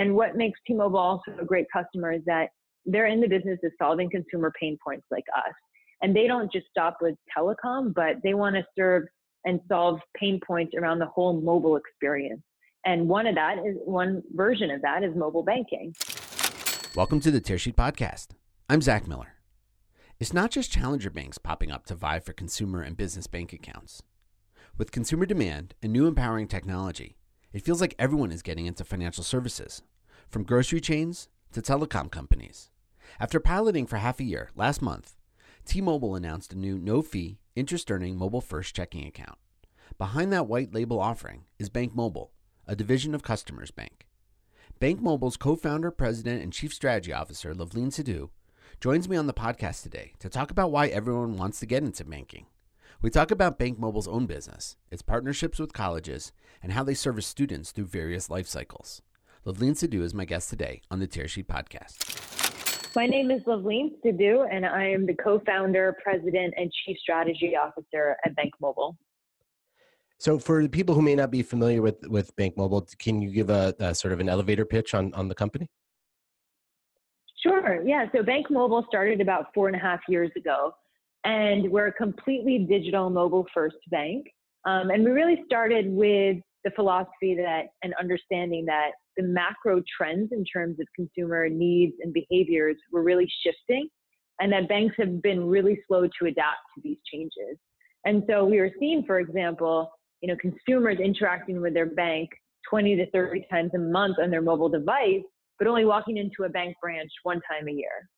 And what makes T-Mobile also a great customer is that they're in the business of solving consumer pain points like us. And they don't just stop with telecom, but they want to serve and solve pain points around the whole mobile experience. And one version of that is mobile banking. Welcome to the Tearsheet Podcast. I'm Zach Miller. It's not just challenger banks popping up to vie for consumer and business bank accounts. With consumer demand and new empowering technology, it feels like everyone is getting into financial services, from grocery chains to telecom companies. After piloting for half a year last month, T-Mobile announced a new no-fee, interest-earning mobile-first checking account. Behind that white label offering is BankMobile, a division of Customers Bank. BankMobile's co-founder, president, and chief strategy officer, Luvleen Sidhu, joins me on the podcast today to talk about why everyone wants to get into banking. We talk about BankMobile's own business, its partnerships with colleges, and how they service students through various life cycles. Luvleen Sidhu is my guest today on the Tearsheet Podcast. My name is Luvleen Sidhu, and I am the co-founder, president, and chief strategy officer at BankMobile. So for the people who may not be familiar with BankMobile, can you give a sort of an elevator pitch on the company? Sure, yeah. So BankMobile started about 4.5 years ago, and we're a completely digital mobile-first bank. And we really started with the philosophy that and understanding that the macro trends in terms of consumer needs and behaviors were really shifting, and that banks have been really slow to adapt to these changes. And so we were seeing, for example, consumers interacting with their bank 20 to 30 times a month on their mobile device, but only walking into a bank branch one time a year.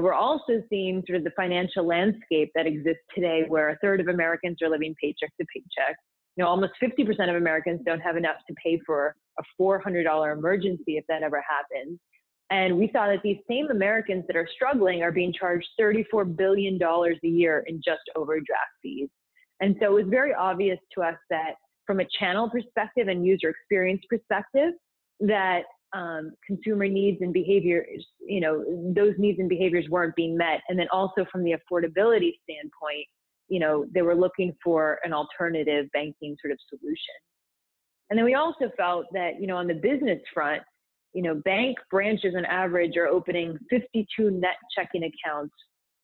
We're also seeing sort of the financial landscape that exists today, where a third of Americans are living paycheck to paycheck. Almost 50% of Americans don't have enough to pay for a $400 emergency if that ever happens. And we saw that these same Americans that are struggling are being charged $34 billion a year in just overdraft fees. And so it was very obvious to us that from a channel perspective and user experience perspective, that consumer needs and behaviors, those needs and behaviors weren't being met. And then also from the affordability standpoint, they were looking for an alternative banking sort of solution. And then we also felt that, on the business front, bank branches on average are opening 52 net checking accounts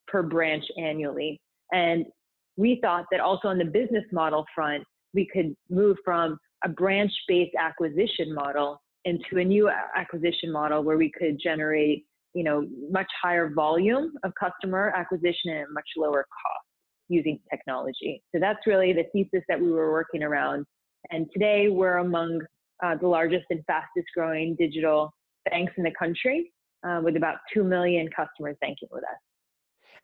per branch annually. And we thought that also on the business model front, we could move from a branch-based acquisition model into a new acquisition model where we could generate, much higher volume of customer acquisition at a much lower cost, using technology. So that's really the thesis that we were working around. And today we're among the largest and fastest growing digital banks in the country, with about 2 million customers banking with us.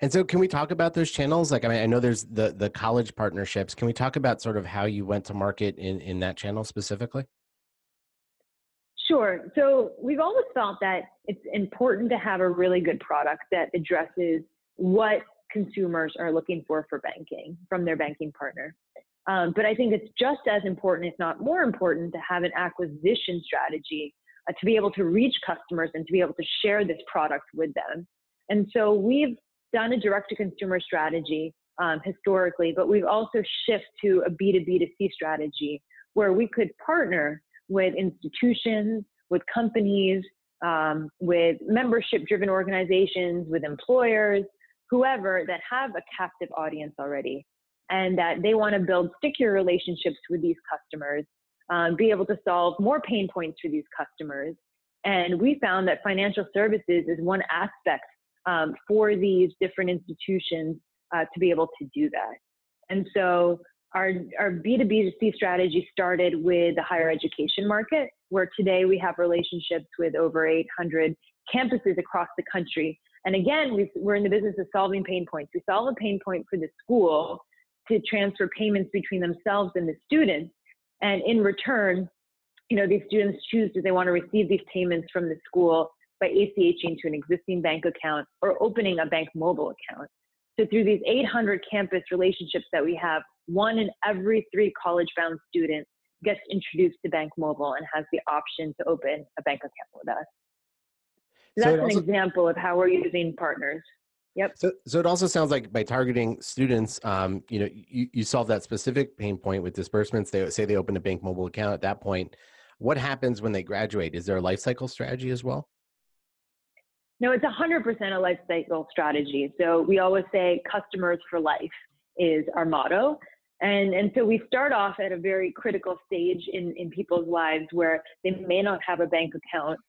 And so can we talk about those channels? I know there's the college partnerships. Can we talk about sort of how you went to market in that channel specifically? Sure. So we've always felt that it's important to have a really good product that addresses what consumers are looking for banking from their banking partner. But I think it's just as important, if not more important, to have an acquisition strategy to be able to reach customers and to be able to share this product with them. And so we've done a direct-to-consumer strategy historically, but we've also shifted to a B2B2C strategy where we could partner with institutions, with companies, with membership-driven organizations, with employers, whoever that have a captive audience already, and that they want to build stickier relationships with these customers, be able to solve more pain points for these customers. And we found that financial services is one aspect for these different institutions to be able to do that. And so our B2B2C strategy started with the higher education market, where today we have relationships with over 800 campuses across the country. And again, we're in the business of solving pain points. We solve a pain point for the school to transfer payments between themselves and the students. And in return, these students choose if they want to receive these payments from the school by ACHing to an existing bank account or opening a BankMobile account. So through these 800 campus relationships that we have, one in every 3 college-bound students gets introduced to BankMobile and has the option to open a bank account with us. That's an example of how we're using partners. Yep. So it also sounds like by targeting students, you solve that specific pain point with disbursements. They say they open a BankMobile account at that point. What happens when they graduate? Is there a life cycle strategy as well? No, it's 100% a life cycle strategy. So we always say customers for life is our motto. And so we start off at a very critical stage in people's lives where they may not have a bank account.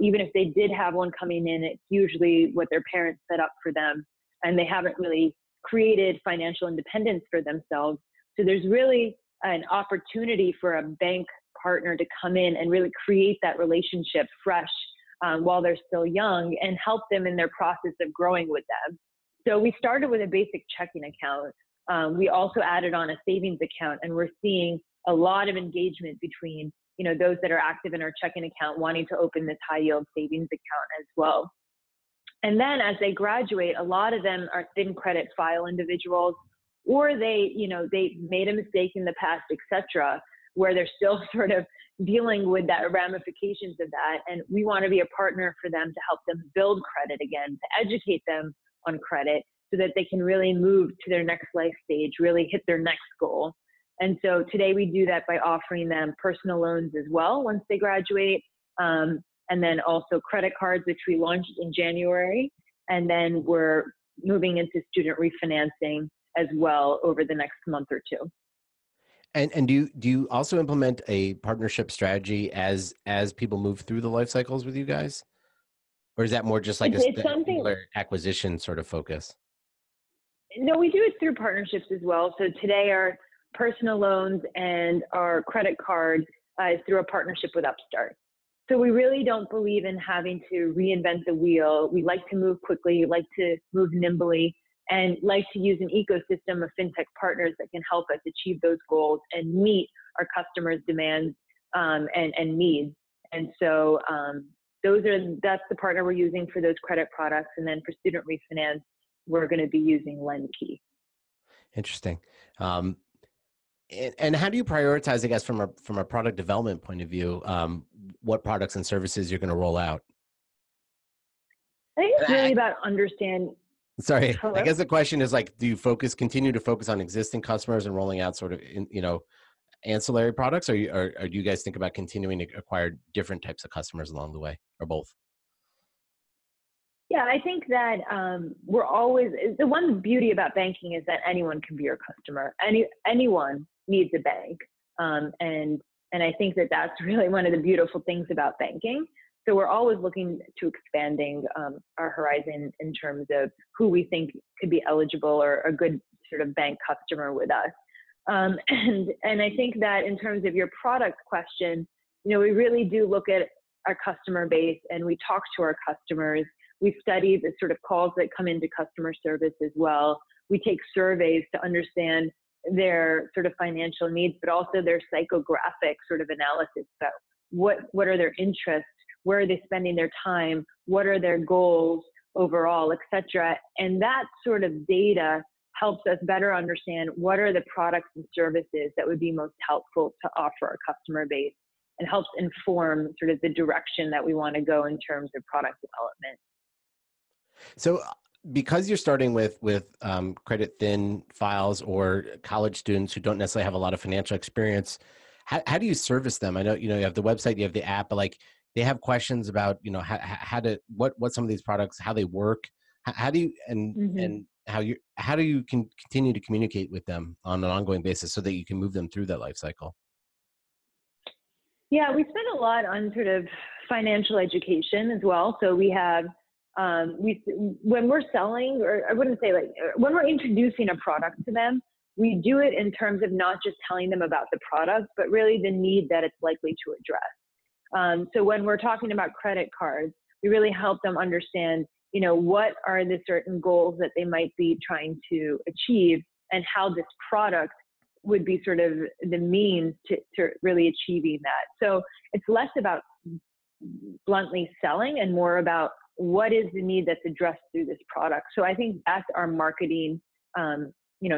Even if they did have one coming in, it's usually what their parents set up for them, and they haven't really created financial independence for themselves. So there's really an opportunity for a bank partner to come in and really create that relationship fresh while they're still young and help them in their process of growing with them. So we started with a basic checking account. We also added on a savings account, and we're seeing a lot of engagement between, you know, those that are active in our checking account wanting to open this high yield savings account as well. And then as they graduate, a lot of them are thin credit file individuals, or they, you know, they made a mistake in the past, etc., where they're still sort of dealing with that ramifications of that. And we want to be a partner for them to help them build credit again, to educate them on credit so that they can really move to their next life stage, really hit their next goal. And so today we do that by offering them personal loans as well once they graduate, and then also credit cards, which we launched in January. And then we're moving into student refinancing as well over the next month or two. And do you also implement a partnership strategy as people move through the life cycles with you guys? Or is that more just like a acquisition sort of focus? No, we do it through partnerships as well. So today our personal loans and our credit card is through a partnership with Upstart. So we really don't believe in having to reinvent the wheel. We like to move quickly, like to move nimbly, and like to use an ecosystem of fintech partners that can help us achieve those goals and meet our customers' demands and needs. And so that's the partner we're using for those credit products. And then for student refinance, we're going to be using LendKey. Interesting. And how do you prioritize, I guess, from a product development point of view, what products and services you're going to roll out? I think it's really about understanding. Sorry, I guess the question is like, do you continue to focus on existing customers and rolling out sort of, ancillary products? Or do you guys think about continuing to acquire different types of customers along the way, or both? Yeah, I think that we're always, the one beauty about banking is that anyone can be your customer. Anyone needs a bank. And I think that that's really one of the beautiful things about banking. So we're always looking to expanding our horizon in terms of who we think could be eligible or a good sort of bank customer with us. And I think that in terms of your product question, you know, we really do look at our customer base and we talk to our customers. We study the sort of calls that come into customer service as well. We take surveys to understand their sort of financial needs, but also their psychographic sort of analysis about what are their interests. Where are they spending their time? What are their goals overall, et cetera? And that sort of data helps us better understand what are the products and services that would be most helpful to offer our customer base, and helps inform sort of the direction that we want to go in terms of product development. So because you're starting with credit thin files or college students who don't necessarily have a lot of financial experience, how do you service them? I know, you have the website, you have the app, but like, they have questions about, how some of these products, how they work, how do you continue to communicate with them on an ongoing basis so that you can move them through that life cycle? Yeah, we spend a lot on sort of financial education as well. So we have, when we're selling, or I wouldn't say like, when we're introducing a product to them, we do it in terms of not just telling them about the product, but really the need that it's likely to address. So when we're talking about credit cards, we really help them understand, what are the certain goals that they might be trying to achieve and how this product would be sort of the means to really achieving that. So it's less about bluntly selling and more about what is the need that's addressed through this product. So I think that's our marketing,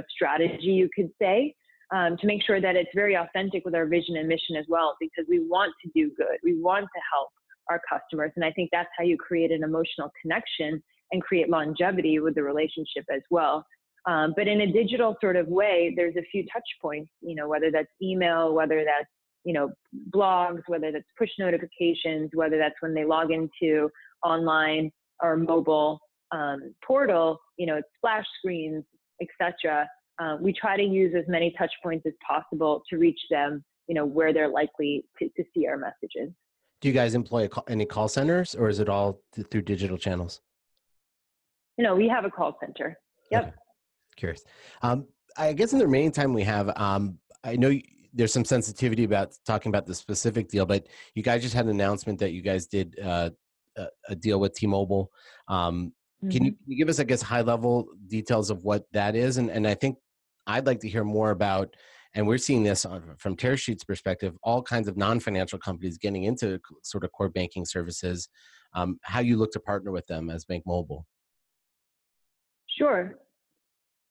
strategy, you could say. To make sure that it's very authentic with our vision and mission as well, because we want to do good. We want to help our customers. And I think that's how you create an emotional connection and create longevity with the relationship as well. But in a digital sort of way, there's a few touch points, whether that's email, whether that's, you know, blogs, whether that's push notifications, whether that's when they log into online or mobile portal, you know, it's splash screens, etc. We try to use as many touch points as possible to reach them, you know, where they're likely to see our messages. Do you guys employ any call centers, or is it all through digital channels? You know, we have a call center. Yep. Okay. Curious. I guess in the remaining time we have, I know there's some sensitivity about talking about the specific deal, but you guys just had an announcement that you guys did a deal with T-Mobile. Can you give us, I guess, high level details of what that is? And I think I'd like to hear more about, and we're seeing this from Tearsheet's perspective, all kinds of non-financial companies getting into sort of core banking services, how you look to partner with them as BankMobile. Sure.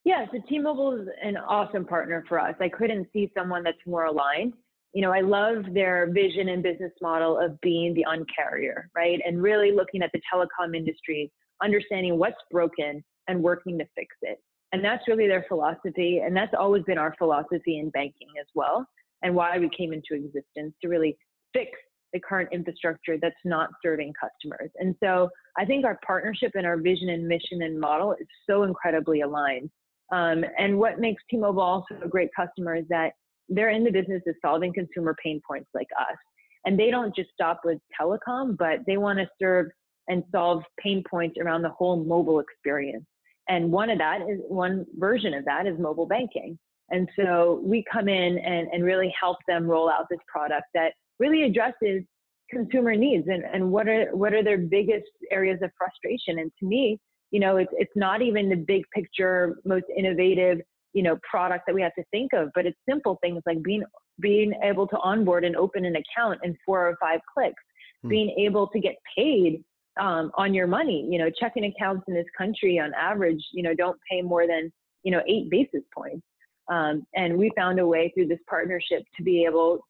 Yeah, so T-Mobile is an awesome partner for us. I couldn't see someone that's more aligned. You know, I love their vision and business model of being the Un-carrier, right? And really looking at the telecom industry, understanding what's broken and working to fix it. And that's really their philosophy. And that's always been our philosophy in banking as well, and why we came into existence, to really fix the current infrastructure that's not serving customers. And so I think our partnership and our vision and mission and model is so incredibly aligned. And what makes T-Mobile also a great customer is that they're in the business of solving consumer pain points like us. And they don't just stop with telecom, but they want to serve and solve pain points around the whole mobile experience. And one version of that is mobile banking. And so we come in and really help them roll out this product that really addresses consumer needs and what are their biggest areas of frustration. And to me, you know, it's not even the big picture, most innovative, you know, product that we have to think of, but it's simple things like being able to onboard and open an account in 4 or 5 clicks, being able to get paid on your money. You know, checking accounts in this country on average, you know, don't pay more than, you know, 8 basis points. And we found a way through this partnership to be able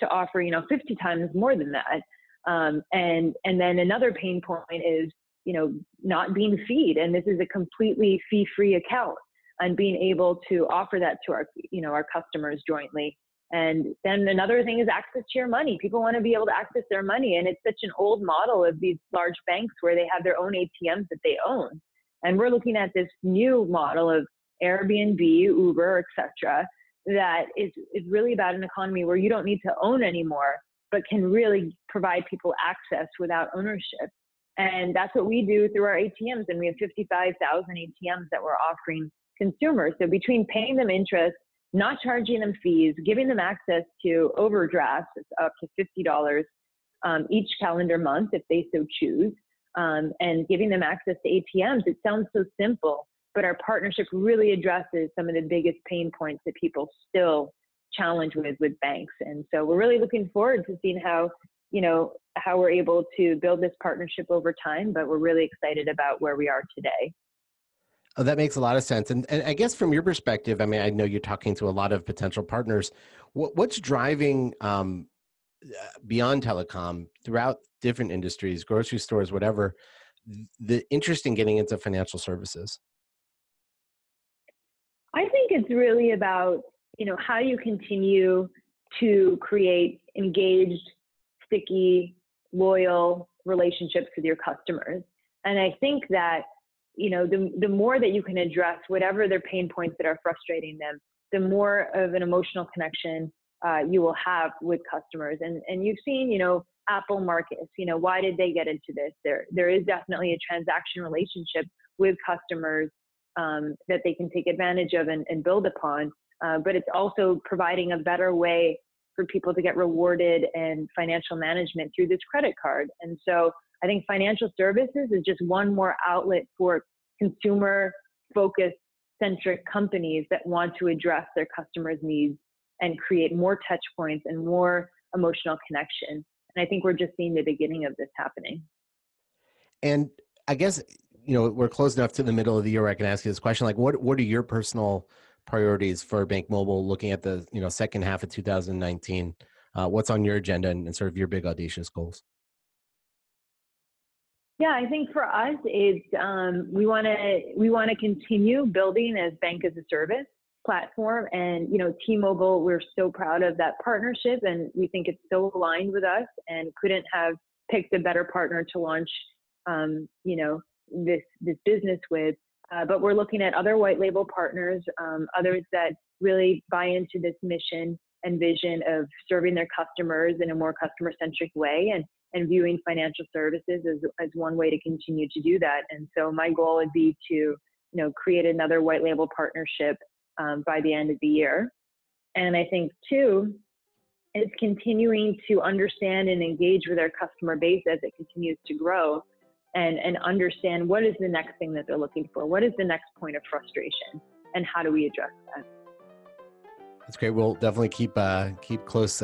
to offer, you know, 50 times more than that. And then another pain point is, you know, not being feed, and this is a completely fee-free account, and being able to offer that to our, you know, our customers jointly. And then another thing is access to your money. People want to be able to access their money, and it's such an old model of these large banks where they have their own ATMs that they own. And we're looking at this new model of Airbnb, Uber, etc., that is really about an economy where you don't need to own anymore, but can really provide people access without ownership. And that's what we do through our ATMs. And we have 55,000 ATMs that we're offering consumers. So between paying them interest, not charging them fees, giving them access to overdrafts, it's up to $50 each calendar month if they so choose, and giving them access to ATMs. It sounds so simple, but our partnership really addresses some of the biggest pain points that people still challenge with banks. And so we're really looking forward to seeing how we're able to build this partnership over time, but we're really excited about where we are today. Oh, that makes a lot of sense. And I guess from your perspective, I mean, I know you're talking to a lot of potential partners. What's driving beyond telecom throughout different industries, grocery stores, whatever, the interest in getting into financial services? I think it's really about, you know, how you continue to create engaged, sticky, loyal relationships with your customers. And I think that, you know, the more that you can address whatever their pain points that are frustrating them, the more of an emotional connection you will have with customers. And you've seen, you know, Apple Marcus, you know, why did they get into this? There is definitely a transaction relationship with customers that they can take advantage of and build upon. But it's also providing a better way for people to get rewarded and financial management through this credit card. And so I think financial services is just one more outlet for consumer-focused centric companies that want to address their customers' needs and create more touch points and more emotional connection. And I think we're just seeing the beginning of this happening. And I guess, you know, we're close enough to the middle of the year where I can ask you this question, like what are your personal priorities for BankMobile looking at the, you know, second half of 2019? What's on your agenda and sort of your big audacious goals? Yeah, I think for us, it's we want to continue building as bank as a service. platform. And, you know, T-Mobile, we're so proud of that partnership, and we think it's so aligned with us, and couldn't have picked a better partner to launch, you know, this business with. But we're looking at other white label partners, others that really buy into this mission and vision of serving their customers in a more customer-centric way, and viewing financial services as one way to continue to do that. And so my goal would be to, you know, create another white label partnership by the end of the year. And I think too, is continuing to understand and engage with our customer base as it continues to grow, and understand what is the next thing that they're looking for, what is the next point of frustration, and how do we address that. That's great. We'll definitely keep close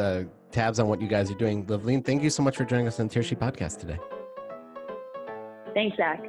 tabs on what you guys are doing. Luvleen, thank you so much for joining us on Tearsheet Podcast today. Thanks, Zach.